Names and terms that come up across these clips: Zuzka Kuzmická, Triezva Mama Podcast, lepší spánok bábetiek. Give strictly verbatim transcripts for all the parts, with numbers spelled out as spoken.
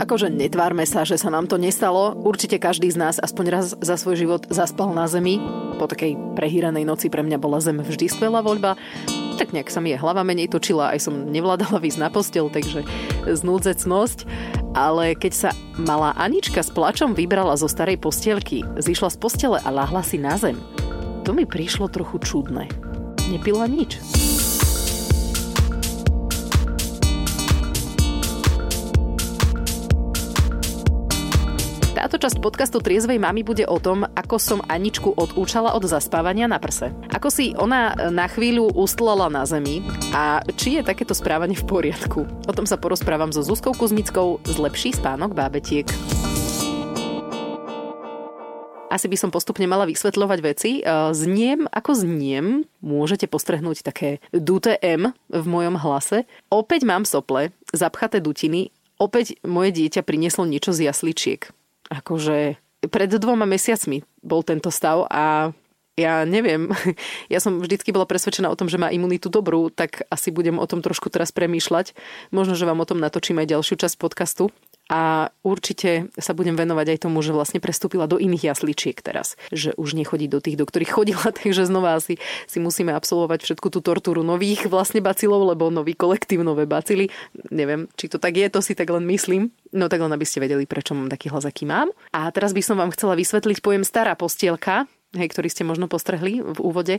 Akože netvárme sa, že sa nám to nestalo. Určite každý z nás aspoň raz za svoj život zaspal na zemi. Po takej prehýranej noci pre mňa bola zem vždy skvelá voľba. Tak nejak sa mi je hlava menej točila, aj som nevládala výsť na posteľ, takže znúdzecnosť. Ale keď sa malá Anička s plačom vybrala zo starej postielky, zišla z postele a ľahla si na zem, to mi prišlo trochu čudné. Nepila nič. Táto časť podcastu Triezvej mamy bude o tom, ako som Aničku odúčala od zaspávania na prse. Ako si ona na chvíľu ustlala na zemi a či je takéto správanie v poriadku. O tom sa porozprávam so Zuzkou Kuzmickou z Lepší spánok bábetiek. Asi by som postupne mala vysvetľovať veci. Zniem, ako zniem, môžete postrehnúť také duté M v mojom hlase. Opäť mám sople, zapchaté dutiny, opäť moje dieťa prinieslo niečo z jasličiek. Akože pred dvoma mesiacmi bol tento stav a ja neviem, ja som vždycky bola presvedčená o tom, že má imunitu dobrú, tak asi budem o tom trošku teraz premýšľať. Možno, že vám o tom natočím aj ďalšiu časť podcastu a určite sa budem venovať aj tomu, že vlastne prestúpila do iných jasličiek teraz, že už nechodí do tých, do ktorých chodila, takže znova asi si musíme absolvovať všetku tú tortúru nových vlastne bacilov, lebo nový kolektív, nové bacily. Neviem, či to tak je, to si tak len myslím. No tak len aby ste vedeli, prečo mám taký hlas, aký mám. A teraz by som vám chcela vysvetliť pojem stará postielka, hej, ktorý ste možno postrehli v úvode.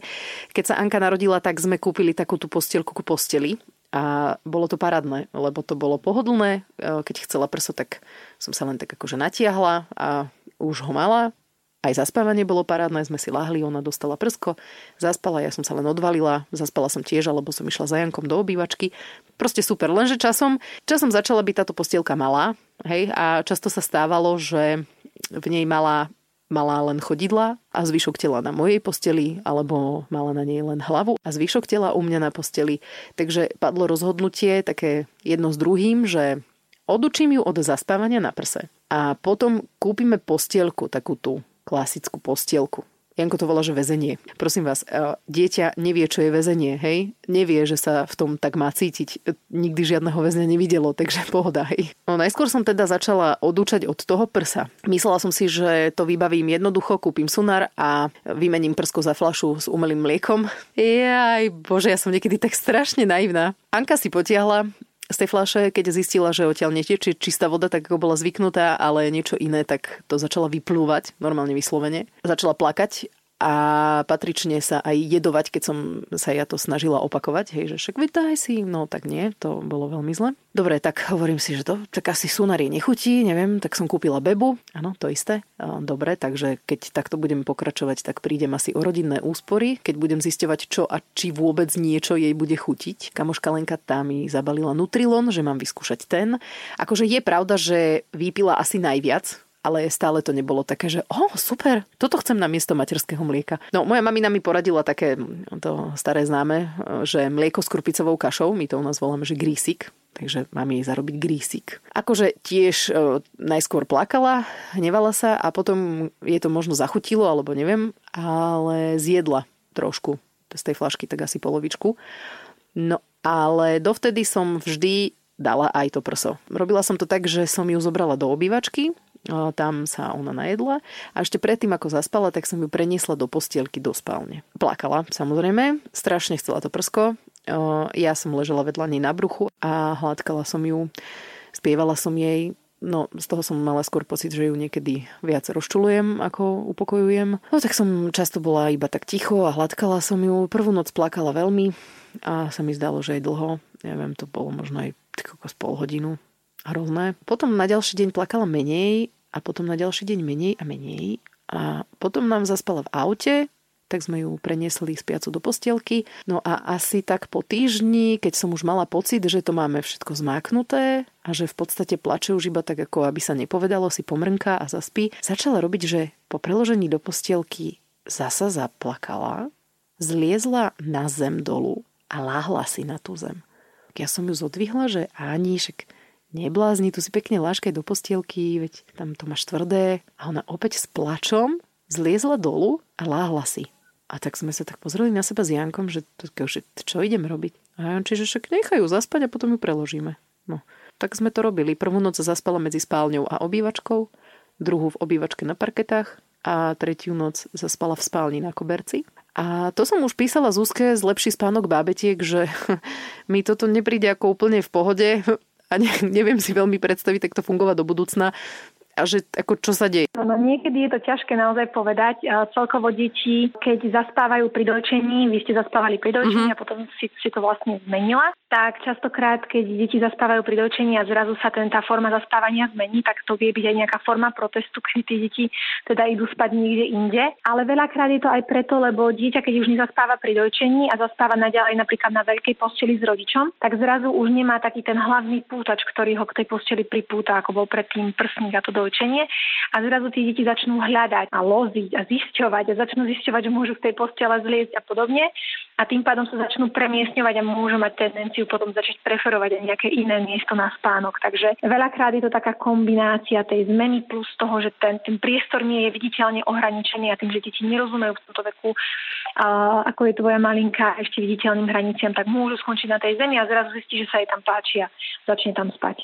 Keď sa Anka narodila, tak sme kúpili takú tú postielku ku posteli. A bolo to parádne, lebo to bolo pohodlné. Keď chcela prso, tak som sa len tak akože natiahla a už ho mala. Aj zaspávanie bolo parádne, sme si lahli, ona dostala prsko, zaspala, ja som sa len odvalila, zaspala som tiež, alebo som išla za Jankom do obývačky. Proste super, lenže časom, časom začala byť táto postielka malá, hej, a často sa stávalo, že v nej mala, mala len chodidla a zvyšok tela na mojej posteli, alebo mala na nej len hlavu a zvyšok tela u mňa na posteli. Takže padlo rozhodnutie také jedno s druhým, že odučím ju od zaspávania na prse a potom kúpime postielku, takú tú klasickú postielku. Janko to volá, že väzenie. Prosím vás, dieťa nevie, čo je väzenie, hej? Nevie, že sa v tom tak má cítiť. Nikdy žiadneho väzňa nevidelo, takže pohoda, hej. No najskôr som teda začala odúčať od toho prsa. Myslela som si, že to vybavím jednoducho, kúpim sunar a vymením prsko za fľašu s umelým mliekom. Jaj, bože, ja som niekedy tak strašne naivná. Anka si potiahla z tej fľaše, keď zistila, že odtiaľ netečie čistá voda, tak ako bola zvyknutá, ale niečo iné, tak to začala vyplúvať, normálne vyslovene. Začala plakať a patrične sa aj jedovať, keď som sa ja to snažila opakovať, hej, že však vytaj si, no tak nie, to bolo veľmi zle. Dobre, tak hovorím si, že to tak asi sunar jej nechutí, neviem, tak som kúpila bebu, áno, to isté, dobre, takže keď takto budem pokračovať, tak prídem asi o rodinné úspory, keď budem zisťovať, čo a či vôbec niečo jej bude chutiť. Kamoška Lenka tá mi zabalila Nutrilon, že mám vyskúšať ten. Akože je pravda, že vypila asi najviac, ale stále to nebolo také, že o, oh, super, toto chcem na miesto materského mlieka. No, moja mamina mi poradila také to staré známe, že mlieko s krupicovou kašou, my to u nás voláme, že grísik, takže mám jej zarobiť grísik. Akože tiež e, najskôr plakala, hnevala sa a potom jej to možno zachutilo, alebo neviem, ale zjedla trošku z tej flašky, tak asi polovičku. No, ale dovtedy som vždy dala aj to prso. Robila som to tak, že som ju zobrala do obývačky, tam sa ona najedla a ešte predtým, ako zaspala, tak som ju preniesla do postielky do spálne. Plakala, samozrejme, strašne chcela to prsko. Ja som ležela vedľa nej na bruchu a hladkala som ju, spievala som jej, no z toho som mala skôr pocit, že ju niekedy viac rozčulujem, ako upokojujem. No tak som často bola iba tak ticho a hladkala som ju. Prvú noc plakala veľmi a sa mi zdalo, že je dlho. Ja viem, to bolo možno aj z pol hodinu. Hrozné. Potom na ďalší deň plakala menej a potom na ďalší deň menej a menej a potom nám zaspala v aute, tak sme ju preniesli spiacu do postielky. No a asi tak po týždni, keď som už mala pocit, že to máme všetko zmáknuté a že v podstate plače už iba tak, ako aby sa nepovedalo, si pomrnká a zaspí, začala robiť, že po preložení do postielky zasa zaplakala, zliezla na zem dolu a láhla si na tú zem. Ja som ju zodvihla, že ani však neblázni, tu si pekne láškaj do postielky, veď tam to máš tvrdé. A ona opäť s plačom zliezla dolu a láhla si. A tak sme sa tak pozreli na seba s Jankom, že, že čo idem robiť. A Jan, čiže však nechajú zaspať a potom ju preložíme. No. tak sme to robili. Prvú noc zaspala medzi spálňou a obývačkou, druhú v obývačke na parketách a tretiu noc zaspala v spálni na koberci. A to som už písala Zuzke z Lepší spánok bábetiek, že mi toto nepríde ako úplne v pohode a ne, neviem si veľmi predstaviť, tak to fungovať do budúcna. A že ako čo sa deje? No, niekedy je to ťažké naozaj povedať. Celkovo deti, keď zaspávajú pri dojčení, vy ste zaspávali pri dojčení uh-huh. a potom si, si to vlastne zmenila, tak častokrát, keď deti zaspávajú pri dojčení a zrazu sa ten, tá forma zaspávania zmení, tak to vie byť aj nejaká forma protestu, keď tie deti teda idú spať niekde inde. Ale veľakrát je to aj preto, lebo dieťa, keď už nezaspáva pri dojčení a zaspáva naďalej napríklad na veľkej posteli s rodičom, tak zrazu už nemá taký ten hlavný pútač, ktorý ho k tej posteli pripúta, ako bol predtým prsník a to dojčenie, a zrazu tie deti začnú hľadať a loziť a zisťovať a začnú zisťovať, že môžu z tej postele zliezť a podobne, a tým pádom sa začnú premiestňovať a môžu mať tendenciu potom začať preferovať aj nejaké iné miesto na spánok. Takže veľakrát je to taká kombinácia tej zmeny plus toho, že ten, ten priestor nie je viditeľne ohraničený, a tým, že deti nerozumejú v tomto veku, a ako je tvoja malinka, ešte viditeľným hraniciam, tak môžu skončiť na tej zemi a zrazu zistí, že sa jej tam páči a začne tam spať.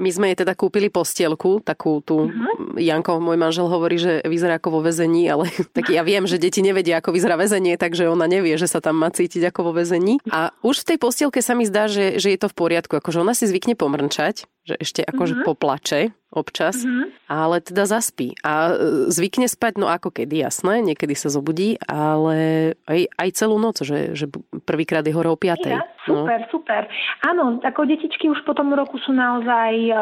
My sme jej teda kúpili postielku, takú tú, uh-huh. Janko, môj manžel, hovorí, že vyzerá ako vo väzení, ale tak ja viem, že deti nevedia, ako vyzerá väzenie, takže ona nevie, že sa tam má cítiť ako vo väzení. A už v tej postielke sa mi zdá, že, že je to v poriadku, akože ona si zvykne pomrnčať, že ešte akože uh-huh. poplače občas, uh-huh. ale teda zaspí. A zvykne spať, no ako kedy, jasné, niekedy sa zobudí, ale aj, aj celú noc, že, že prvýkrát je hore o piatej. Ja, super, no. super. Áno, ako detičky už po tom roku sú naozaj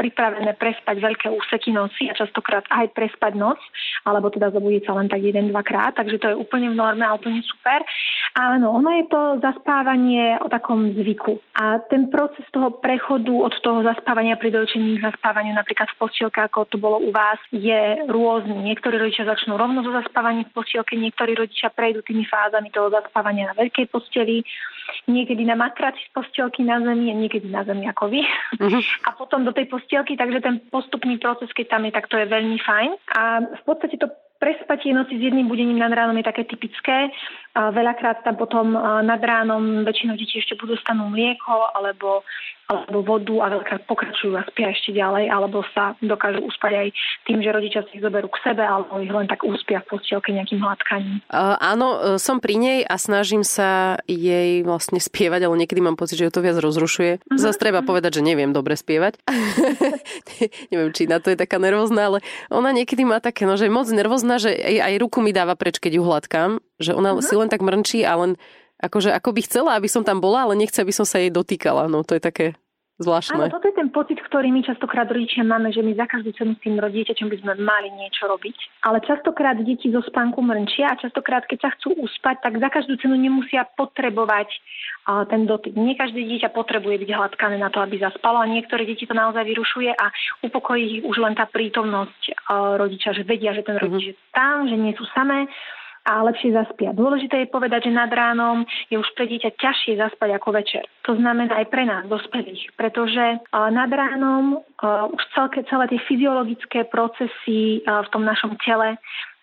pripravené prespať veľké úseky noci a častokrát aj prespať noc, alebo teda zobudiť sa len tak jeden, dvakrát, takže to je úplne v norme a úplne super. Áno, ono je to zaspávanie o takom zvyku. A ten proces toho prechodu od toho zaspávania pri dojčení k zaspávaniu napríklad v postielke, ako to bolo u vás, je rôzny. Niektorí rodičia začnú rovno zo zaspávania v postielke, niektorí rodičia prejdú tými fázami toho zaspávania na veľkej posteli, niekedy na matraci z postielky na zemi a niekedy na zemi ako vy. Uh-huh. A potom do tej postielky, takže ten postupný proces, keď tam je, tak to je veľmi fajn. A v podstate to prespatie noci s jedným budením nad ránom je také typické. Veľakrát tam potom nad ránom väčšinou deti ešte dostanú mlieko alebo, alebo vodu a veľakrát pokračujú a spia ešte ďalej, alebo sa dokážu uspať aj tým, že rodičia si ich zoberú k sebe alebo ich len tak uspia v postielke nejakým hladkaním. Uh, áno, som pri nej a snažím sa jej vlastne spievať, ale niekedy mám pocit, že ju to viac rozrušuje. Uh-huh. Zas treba uh-huh. povedať, že neviem dobre spievať. Neviem, či na to je taká nervózna, ale ona niekedy má také, no, že je moc nervózna, že aj ruku mi dáva preč, keď ju hladkám, že ona uh-huh. si len tak mrnčí a len akože ako by chcela, aby som tam bola, ale nechce, aby som sa jej dotýkala. No to je také zvláštne. Áno, toto je ten pocit, ktorý my častokrát rodičia máme, že my za každú cenu s tým dieťaťom by sme mali niečo robiť. Ale častokrát deti zo spánku mrnčia a častokrát, keď sa chcú uspať, tak za každú cenu nemusia potrebovať uh, ten dotyk. Nie každé dieťa potrebuje byť hladkané na to, aby zaspalo, a niektoré deti to naozaj vyrušuje a upokojí ich už len tá prítomnosť uh, rodiča, že vedia, že ten rodič je tam, že nie sú samé a lepšie zaspia. Dôležité je povedať, že nad ránom je už pre dieťa ťažšie zaspať ako večer. To znamená aj pre nás, dospelých, pretože nad ránom už celé, celé tie fyziologické procesy v tom našom tele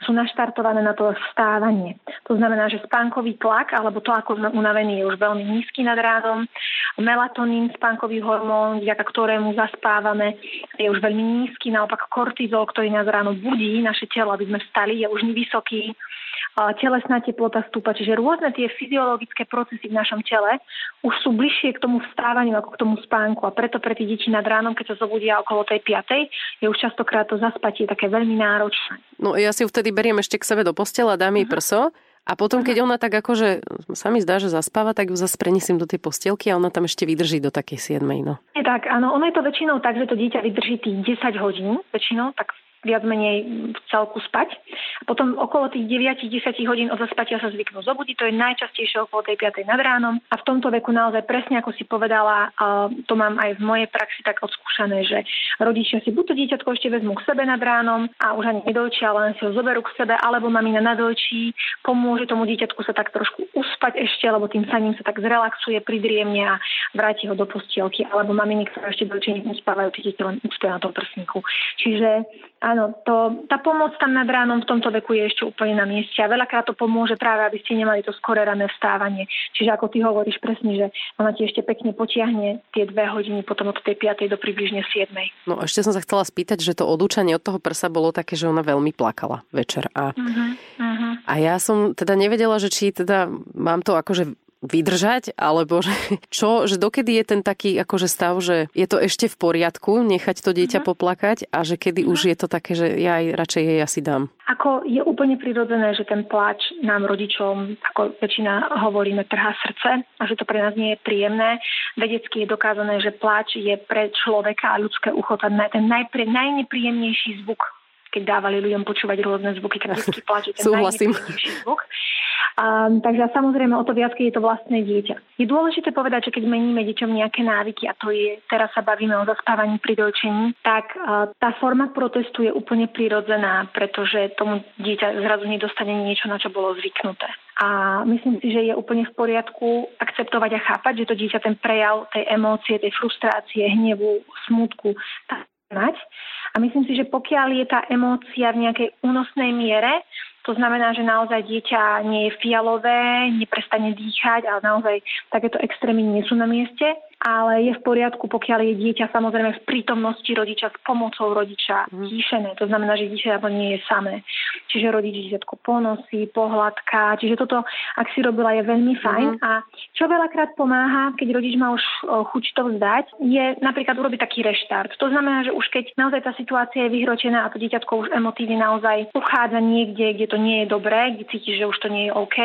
sú naštartované na to vstávanie. To znamená, že spánkový tlak, alebo to, ako sme unavení, je už veľmi nízky nad ránom. Melatonín, spánkový hormón, vďaka ktorému zaspávame, je už veľmi nízky. Naopak kortizol, ktorý nás ráno budí, naše telo, aby sme vstali, je už vysoký. Telesná teplota stúpa, čiže rôzne tie fyziologické procesy v našom tele už sú bližšie k tomu vstávaniu ako k tomu spánku, a preto pre tie deti nad ránom, keď sa zobudia okolo tej piatej, je už častokrát to zaspatie také veľmi náročné. No ja si ju vtedy beriem ešte k sebe do postela, dám jej uh-huh. prso a potom, keď uh-huh. ona tak akože sa mi zdá, že zaspáva, tak ju zase prenesím do tej postielky a ona tam ešte vydrží do takej siedmej. No. Je tak, áno, ono je to väčšinou tak, že to dieťa vydrží tých desať hodín, väčšinou tak viac menej v celku spať. Potom okolo tých deväť až desať hodín od zaspatia sa zvyknú zobudiť. To je najčastejšie okolo tej piatej nad ránom. A v tomto veku naozaj presne, ako si povedala, to mám aj v mojej praxi tak odskúšané, že rodičia si buď to dieťatko ešte vezmú k sebe nad ránom a už ani nedojčia, len si ho zoberú k sebe, alebo mamina nadojčí, pomôže tomu dieťatku sa tak trošku uspať ešte, lebo tým saním sa tak zrelaxuje, pridriemne a vráti ho do postielky, alebo maminy, ktoré ešte dojčením uspávajú, tie deti len uspia na tom prsníku. Čiže Áno, to, tá pomoc tam nad ránom v tomto veku je ešte úplne na mieste a veľakrát to pomôže práve, aby ste nemali to skoré rané vstávanie. Čiže ako ty hovoríš presne, že ona ti ešte pekne potiahne tie dve hodiny potom od tej piatej do približne siedmej. No ešte som sa chcela spýtať, že to odúčanie od toho prsa bolo také, že ona veľmi plakala večer. A, uh-huh, uh-huh. a ja som teda nevedela, že či teda mám to akože vydržať, alebo že, čo, že dokedy je ten taký akože stav, že je to ešte v poriadku nechať to dieťa uh-huh. poplakať a že kedy uh-huh. už je to také, že ja radšej jej asi dám. Ako je úplne prirodzené, že ten pláč nám rodičom, ako väčšina hovoríme, trhá srdce a že to pre nás nie je príjemné. Vedecky je dokázané, že pláč je pre človeka a ľudské ucho ten najpre, najnepríjemnejší zvuk, keď dávali ľuďom počúvať rôzne zvuky, keď detský pláč je ten najnepríjemnejší zvuk. A, takže samozrejme o to viac, keď je to vlastné dieťa. Je dôležité povedať, že keď meníme deťom nejaké návyky, a to je, teraz sa bavíme o zaspávaní pri dojčení, tak a, tá forma protestu je úplne prirodzená, pretože tomu dieťa zrazu nedostane niečo, na čo bolo zvyknuté. A myslím si, že je úplne v poriadku akceptovať a chápať, že to dieťa ten prejav tej emócie, tej frustrácie, hnevu, smútku tá mať. A myslím si, že pokiaľ je tá emócia v nejakej únosnej miere, to znamená, že naozaj dieťa nie je fialové, neprestane dýchať, ale naozaj takéto extrémy nie sú na mieste. Ale je v poriadku, pokiaľ je dieťa samozrejme v prítomnosti rodiča, s pomocou rodiča tíšené. To znamená, že dieťa nie je samé. Čiže rodič dieťatko ponosí, pohľadká. Čiže toto, ak si robila, je veľmi fajn. Mm. A čo veľakrát pomáha, keď rodič má už chuť to vzdať, je napríklad urobiť taký reštart. To znamená, že už keď naozaj tá situácia je vyhročená a to dieťatko už emotívne naozaj uchádza niekde, kde to nie je dobré, kde cítiš, že už to nie je OK,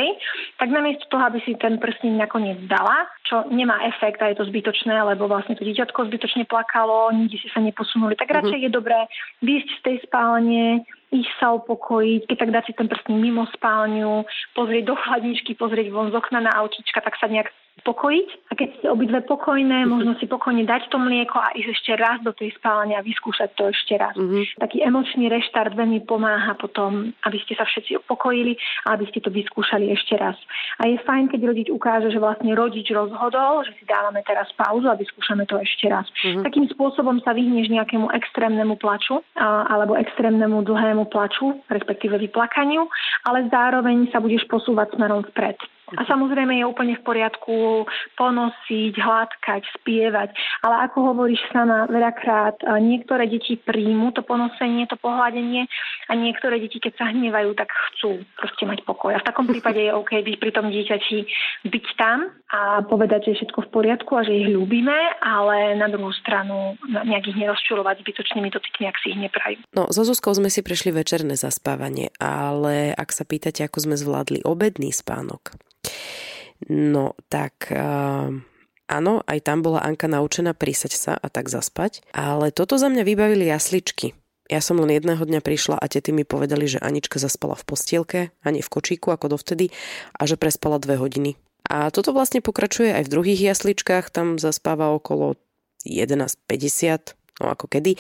tak namiesto toho, aby si ten prstník nakoniec dala, čo nemá efekt a je to zbytočné, lebo vlastne to dieťatko zbytočne plakalo, nikdy si sa neposunuli. Tak radšej je dobré výjsť z tej spálne, ísť sa upokojiť, keď tak dá si ten prstník mimo spálňu, pozrieť do chladničky, pozrieť von z okna na autíčka, tak sa nejak spokojiť. A keď ste obidve pokojné, mm-hmm. možno si pokojne dať to mlieko a ísť ešte raz do tej spálne a vyskúšať to ešte raz. Mm-hmm. Taký emočný reštart veľmi pomáha potom, aby ste sa všetci upokojili a aby ste to vyskúšali ešte raz. A je fajn, keď rodič ukáže, že vlastne rodič rozhodol, že si dávame teraz pauzu a vyskúšame to ešte raz. Mm-hmm. Takým spôsobom sa vyhneš nejakému extrémnemu plaču a, alebo extrémnemu dlhému plaču, respektíve vyplakaniu, ale zároveň sa budeš posúvať smerom vpred. A samozrejme je úplne v poriadku ponosiť, hladkať, spievať. Ale ako hovoríš sama veľakrát, niektoré deti príjmu to ponosenie, to pohľadenie a niektoré deti, keď sa hnevajú, tak chcú proste mať pokoj. A v takom prípade je OK byť pri tom dieťači, byť tam a povedať, že je všetko v poriadku a že ich ľúbime, ale na druhú stranu nejak ich nerozčulovať zbytočnými dotykmi, ak si ich neprajú. No, so Zuzkou sme si prešli večerné zaspávanie, ale ak sa pýtate, ako sme zvládli obedný spánok, no tak uh, áno, aj tam bola Anka naučená prísať sa a tak zaspať, ale toto za mňa vybavili jasličky. Ja som len jedného dňa prišla a tety mi povedali, že Anička zaspala v postielke a nie v kočíku ako dovtedy a že prespala dve hodiny. A toto vlastne pokračuje aj v druhých jasličkách, tam zaspáva okolo jedenásť päťdesiat, no ako kedy,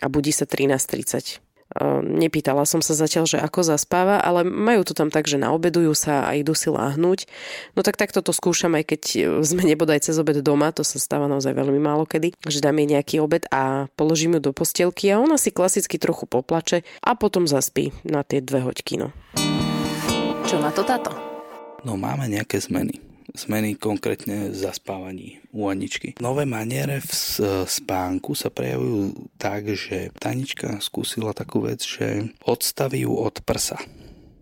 a budí sa trinásť tridsať. Nepýtala som sa zatiaľ, že ako zaspáva, ale majú to tam tak, že naobedujú sa a idú si láhnuť. No tak takto to skúšam, aj keď sme nebodaj cez obed doma, to sa stáva naozaj veľmi málo kedy, že dám jej nejaký obed a položím ju do postielky a ona si klasicky trochu poplače a potom zaspí na tie dve hoďky. No. Čo má to táto? No máme nejaké zmeny. Zmeny konkrétne v zaspávaní u Aničky. Nové maniere v spánku sa prejavujú tak, že Anička skúsila takú vec, že odstaví ju od prsa.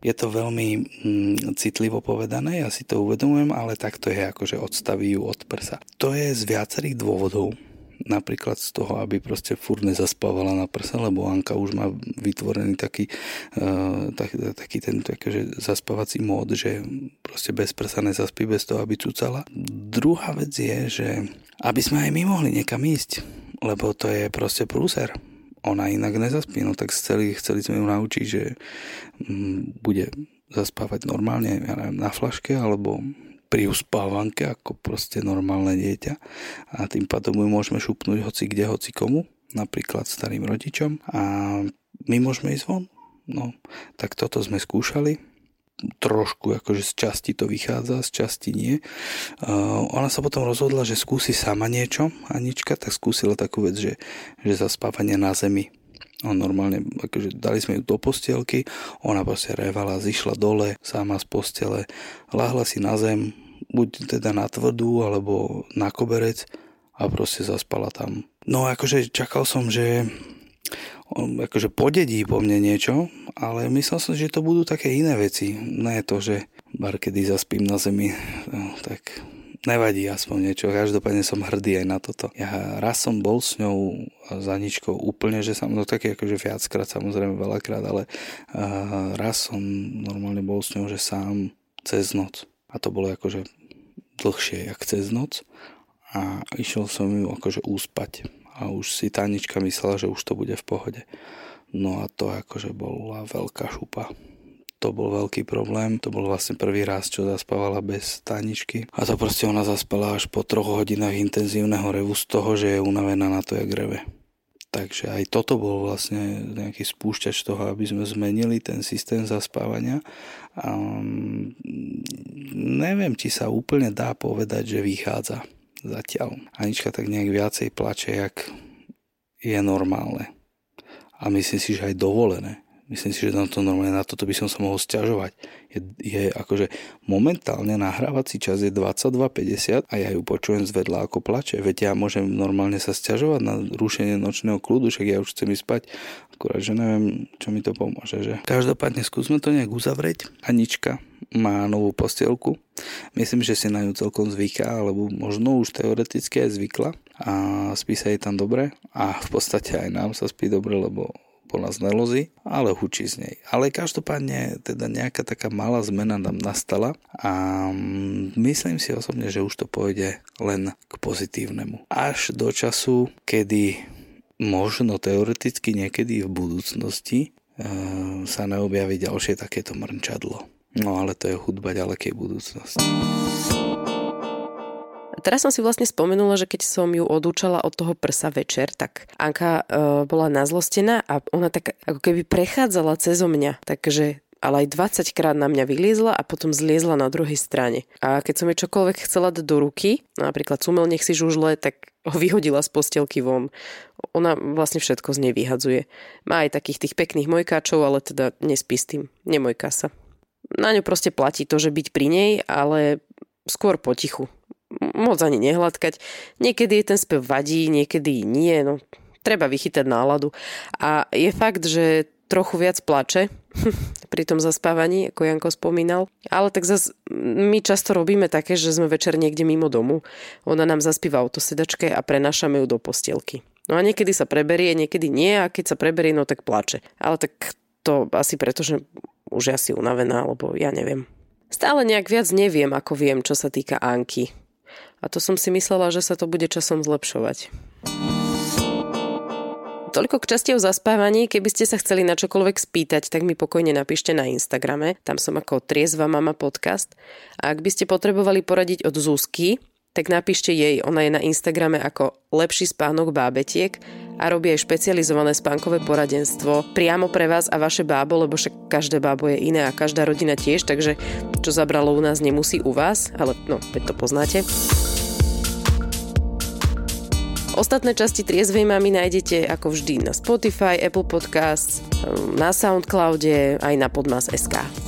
Je to veľmi mm, citlivo povedané, ja si to uvedomujem, ale takto je, akože odstaví ju od prsa. To je z viacerých dôvodov. Napríklad z toho, aby proste furt nezaspávala na prsa, lebo Anka už má vytvorený taký, uh, tak, taký ten takže zaspávací mód, že proste bez prsa nezaspí, bez toho, aby cucala. Druhá vec je, že aby sme aj my mohli niekam ísť, lebo to je proste prúser. Ona inak nezaspí, no tak chceli, chceli sme ju naučiť, že um, bude zaspávať normálne, ja neviem, na flaške, alebo pri uspávanke, ako proste normálne dieťa, a tým pádom ju môžeme šupnúť hoci kde, hoci komu, napríklad starým rodičom, a my môžeme ísť von. No, tak toto sme skúšali. Trošku, akože z časti to vychádza, z časti nie. Uh, ona sa potom rozhodla, že skúsi sama niečo, Anička, tak skúsila takú vec, že, že zaspávanie na zemi. On normálne, akože dali sme ju do postielky, ona proste revala, zišla dole, sama z postele, lahla si na zem, buď teda na tvrdú, alebo na koberec a proste zaspala tam. No akože čakal som, že on akože podedí po mne niečo, ale myslel som, že to budú také iné veci. Ne to, že bar kedy zaspím na zemi, no, tak nevadí aspoň niečo, každopádne som hrdý aj na toto. Ja raz som bol s ňou za ničkou úplne, že som, no taký akože viackrát, samozrejme veľakrát, ale uh, raz som normálne bol s ňou, že sám cez noc. A to bolo akože dlhšie, jak cez noc. A išiel som ju akože uspať. A už si Tanička myslela, že už to bude v pohode. No a to akože bola veľká šupa. To bol veľký problém, to bol vlastne prvý raz, čo zaspávala bez Taničky a to proste ona zaspala až po troch hodinách intenzívneho revu z toho, že je unavená na to, jak reve. Takže aj toto bol vlastne nejaký spúšťač toho, aby sme zmenili ten systém zaspávania. A neviem, či sa úplne dá povedať, že vychádza zatiaľ. Anička tak nejak viacej plače, jak je normálne. A myslím si, že aj dovolené. Myslím si, že na to normálne, na toto by som sa mohol sťažovať. Je, je akože momentálne nahrávací čas je dvadsaťdva päťdesiat a ja ju počujem z vedľa ako plače. Veď ja môžem normálne sa sťažovať na rušenie nočného kľudu, však ja už chcem ísť spať. Akurát, že neviem, čo mi to pomôže. Že? Každopádne skúsme to nejak uzavrieť. Anička má novú postielku. Myslím, že si na ňu celkom zvyká, alebo možno už teoreticky aj zvykla. A spí sa jej tam dobre. A v podstate aj nám sa spí dobre, lebo bola z nervózy, ale hučí z nej. Ale každopádne teda nejaká taká malá zmena nám nastala a myslím si osobne, že už to pôjde len k pozitívnemu. Až do času, kedy možno teoreticky niekedy v budúcnosti e, sa neobjaví ďalšie takéto mrnčadlo. No ale to je hudba ďalekej budúcnosti. Teraz som si vlastne spomenula, že keď som ju odúčala od toho prsa večer, tak Anka e, bola nazlostená a ona tak ako keby prechádzala cezo mňa, takže ale aj dvadsaťkrát na mňa vyliezla a potom zliezla na druhej strane. A keď som jej čokoľvek chcela dať do ruky, napríklad cumel nech si žužle, tak ho vyhodila z postielky von. Ona vlastne všetko z nej vyhadzuje. Má aj takých tých pekných mojkáčov, ale teda nespí s tým, nemojká sa. Na ňu proste platí to, že byť pri nej, ale skôr potichu. Moc ani nehladkať. Niekedy je ten spev vadí, niekedy nie. No, treba vychytať náladu. A je fakt, že trochu viac plače pri tom zaspávaní, ako Janko spomínal. Ale tak zase my často robíme také, že sme večer niekde mimo domu. Ona nám zaspíva autosedačke a prenášame ju do postielky. No a niekedy sa preberie, niekedy nie a keď sa preberie, no tak plače. Ale tak to asi preto, že už je asi unavená, lebo ja neviem. Stále nejak viac neviem, ako viem, čo sa týka Anky. A to som si myslela, že sa to bude časom zlepšovať. Toľko k časti o zaspávaní. Keby ste sa chceli na čokoľvek spýtať, tak mi pokojne napíšte na Instagrame. Tam som ako Triezva Mama Podcast. A ak by ste potrebovali poradiť od Zuzky, tak napíšte jej. Ona je na Instagrame ako lepší spánok bábetiek a robí aj špecializované spánkové poradenstvo priamo pre vás a vaše bábo, lebo však každé bábo je iné a každá rodina tiež, takže čo zabralo u nás, nemusí u vás, ale no, veď to poznáte. Ostatné časti Triezvej mami nájdete ako vždy na Spotify, Apple Podcasts, na Soundcloude, aj na podmas bodka es ká.